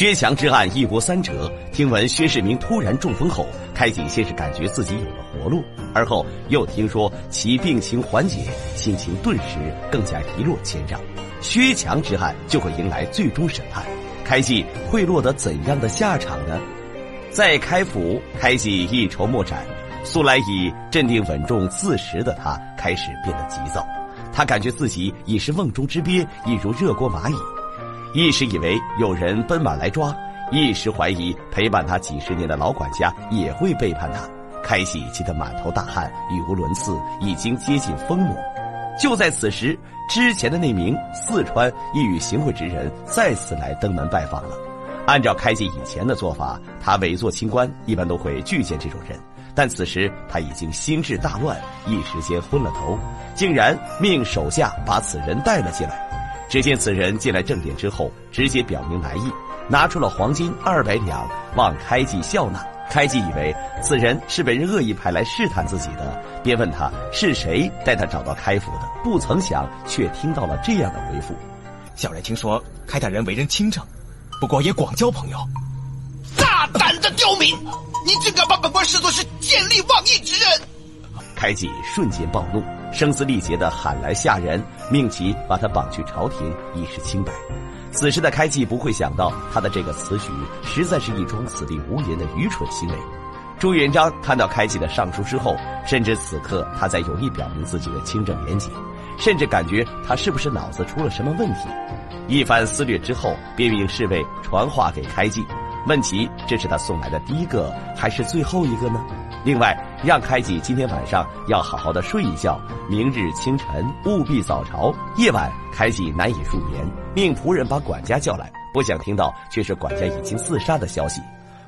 薛强之案一波三折，听闻薛世民突然中风后，开警先是感觉自己有了活路，而后又听说其病情缓解，心情顿时更加一落千丈。薛强之案就会迎来最终审判，开济会落得怎样的下场呢？在开府，开济一筹莫展。素来以镇定稳重自持的他开始变得急躁，他感觉自己已是瓮中之鳖，亦如热锅蚂蚁，一时以为有人奔马来抓，一时怀疑陪伴他几十年的老管家也会背叛他。开喜气得满头大汗，语无伦次，已经接近疯魔。就在此时，之前的那名四川一隅行贿之人再次来登门拜访了。按照开济以前的做法，他委座清官一般都会拒见这种人，但此时他已经心智大乱，一时间昏了头，竟然命手下把此人带了进来。只见此人进来正殿之后，直接表明来意，拿出了黄金200两望开济笑纳。开济以为此人是被人恶意派来试探自己的，便问他是谁带他找到开府的，不曾想却听到了这样的回复：小人听说开大人为人清正，不过也广交朋友。大胆的刁民，你竟敢把本官视作是见利忘义之人！开济瞬间暴怒，声嘶力竭地喊来下人，命其把他绑去朝廷，以示清白。此时的开济不会想到，他的这个此举实在是一桩此地无银的愚蠢行为。朱元璋看到开济的上书之后，深知此刻他在有意表明自己的清正廉洁，甚至感觉他是不是脑子出了什么问题。一番思虑之后，便命侍卫传话给开济，问其这是他送来的第一个还是最后一个呢？另外让开济今天晚上要好好的睡一觉，明日清晨务必早朝。夜晚开济难以入眠，命仆人把管家叫来，不想听到却是管家已经自杀的消息。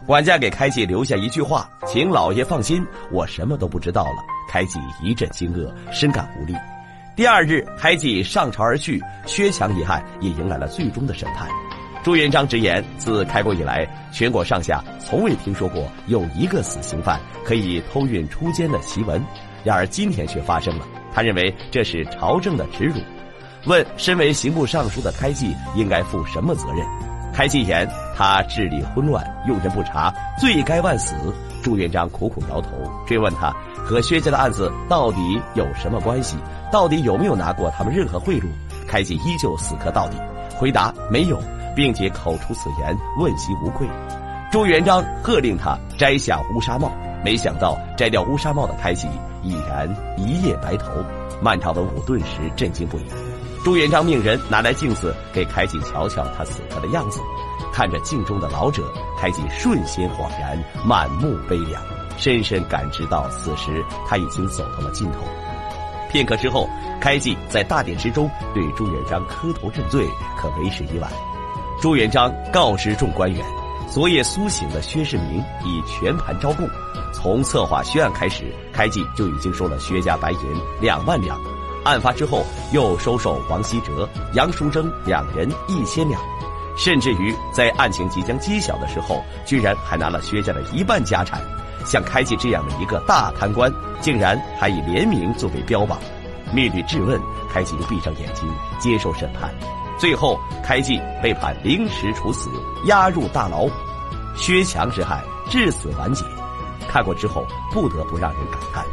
管家给开济留下一句话：请老爷放心，我什么都不知道了。开济一阵惊愕，深感无力。第二日，开济上朝而去，薛强一案也迎来了最终的审判。朱元璋直言，自开国以来，全国上下从未听说过有一个死刑犯可以偷运出监的奇闻，然而今天却发生了。他认为这是朝政的耻辱，问身为刑部尚书的开济应该负什么责任。开济言他治理昏乱，用人不察，罪该万死。朱元璋苦苦摇头，追问他和薛家的案子到底有什么关系，到底有没有拿过他们任何贿赂。开济依旧死磕到底，回答没有，并且口出此言，问心无愧。朱元璋喝令他摘下乌纱帽，没想到摘掉乌纱帽的开济已然一夜白头。满朝文武顿时震惊不已。朱元璋命人拿来镜子给开济瞧瞧他此刻的样子，看着镜中的老者，开济瞬间恍然，满目悲凉，深深感知到此时他已经走到了尽头。片刻之后，开济在大典之中对朱元璋磕头认罪，可为时已晚。朱元璋告知众官员，昨夜苏醒的薛世民已全盘招供。从策划薛案开始，开济就已经收了薛家白银2万两，案发之后又收受王希哲、杨叔怔两人1000两，甚至于在案情即将揭晓的时候，居然还拿了薛家的1半家产。像开济这样的一个大贪官，竟然还以联名作为标榜。面对质问，开济闭上眼睛接受审判。最后，开济被判凌迟处死，押入大牢。薛强之案至此完结。看过之后，不得不让人感叹，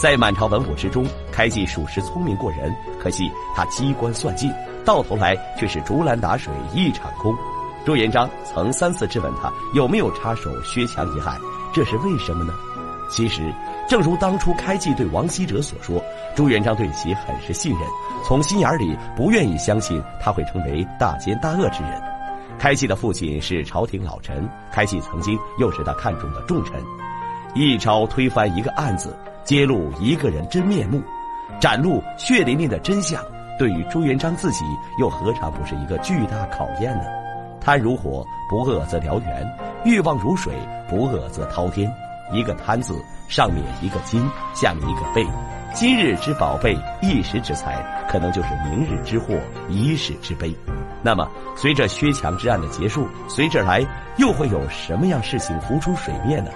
在满朝文武之中，开济属实聪明过人，可惜他机关算尽，到头来却是竹篮打水一场空。朱元璋曾3次质问他有没有插手薛强一案，这是为什么呢？其实正如当初开济对王希哲所说，朱元璋对其很是信任，从心眼里不愿意相信他会成为大奸大恶之人。开济的父亲是朝廷老臣，开济曾经又是他看中的重臣。一朝推翻一个案子，揭露一个人真面目，展露血淋淋的真相，对于朱元璋自己又何尝不是一个巨大考验呢？贪如火，不遏则燎原；欲望如水，不遏则滔天。一个贪字，上面一个金，下面一个贝。今日之宝贝，一时之财，可能就是明日之祸，一世之悲。那么随着薛强之案的结束，随之而来又会有什么样事情浮出水面呢？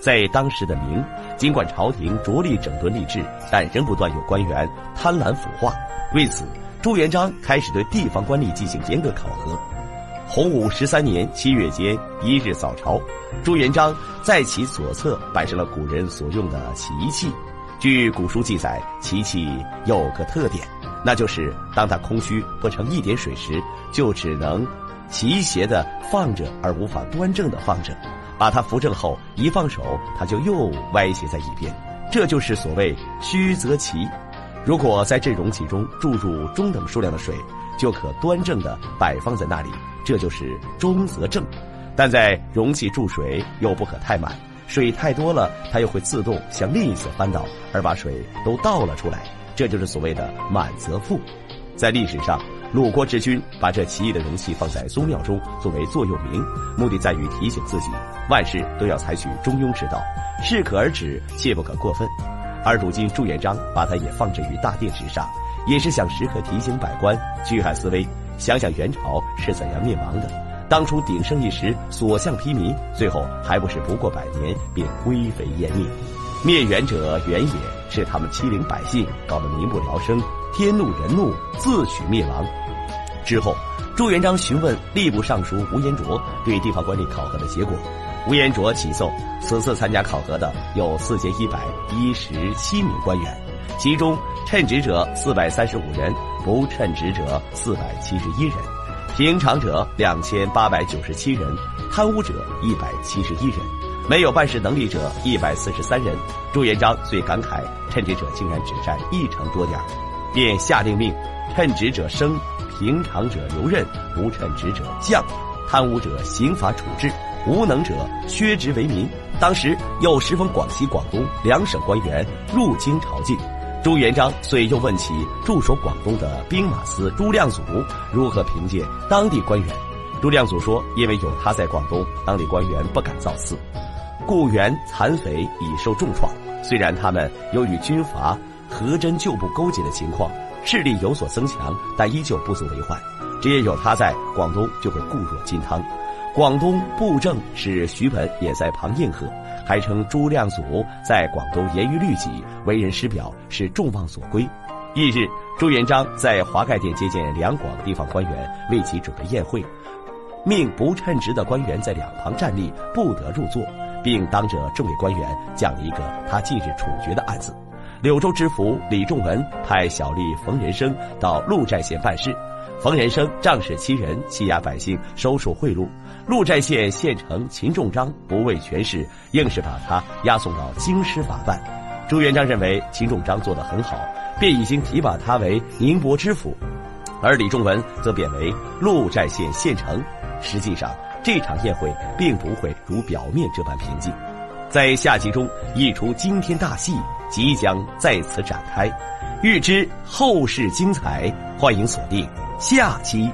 在当时的明，尽管朝廷着力整顿吏治，但仍不断有官员贪婪腐化。为此，朱元璋开始对地方官吏进行严格考核。洪武13年7月节1日早朝，朱元璋在其左侧摆设了古人所用的旗器。据古书记载，旗器有个特点，那就是当它空虚不成一点水时，就只能齐斜的放着，而无法端正的放着。把它扶正后，一放手，它就又歪斜在一边。这就是所谓虚则齐。如果在这容器中注入中等数量的水，就可端正的摆放在那里，这就是中则正。但在容器注水又不可太满，水太多了，它又会自动向另一侧翻倒，而把水都倒了出来，这就是所谓的满则覆。在历史上，鲁国之君把这奇异的容器放在宗庙中作为座右铭，目的在于提醒自己，万事都要采取中庸之道，适可而止，切不可过分。而如今朱元璋把它也放置于大殿之上，也是想时刻提醒百官居安思危，想想元朝是怎样灭亡的，当初鼎盛一时，所向披靡，最后还不是不过100年便灰飞烟灭。灭元者元也，是他们欺凌百姓，搞得民不聊生，天怒人怒，自取灭亡。之后朱元璋询问吏部尚书吴彦卓对地方官吏考核的结果，吴彦卓起奏，此次参加考核的有4117名官员，其中称职者435人，不称职者471人，平常者2897人，贪污者171人，没有办事能力者143人。朱元璋最感慨，称职者竟然只占1%多点，便下令命称职者升，平常者留任，不称职者降，贪污者刑罚处置，无能者削职为民。当时又时逢广西、广东2省官员入京朝觐，朱元璋遂又问起驻守广东的兵马司朱亮祖如何凭借当地官员。朱亮祖说，因为有他在广东，当地官员不敢造次，故原残匪已受重创，虽然他们有与军阀和真旧部勾结的情况，势力有所增强，但依旧不足为患，只也有他在，广东就会固若金汤。广东布政使徐本也在旁应和，还称朱亮祖在广东严于律己，为人师表，是众望所归。翌日，朱元璋在华盖殿接见2广地方官员，为其准备宴会，命不称职的官员在2旁站立，不得入座，并当着众位官员讲了一个他近日处决的案子。柳州知府李仲文派小吏冯仁生到陆寨县办事，冯仁生仗势欺人，欺压百姓，收受贿赂。陆寨县县丞秦仲章不畏权势，硬是把他押送到京师法办。朱元璋认为秦仲章做得很好，便已经提拔他为宁波知府，而李仲文则贬为陆寨县县丞。实际上，这场宴会并不会如表面这般平静。在下集中，一出惊天大戏即将在此展开，欲知后事精彩，欢迎锁定下期。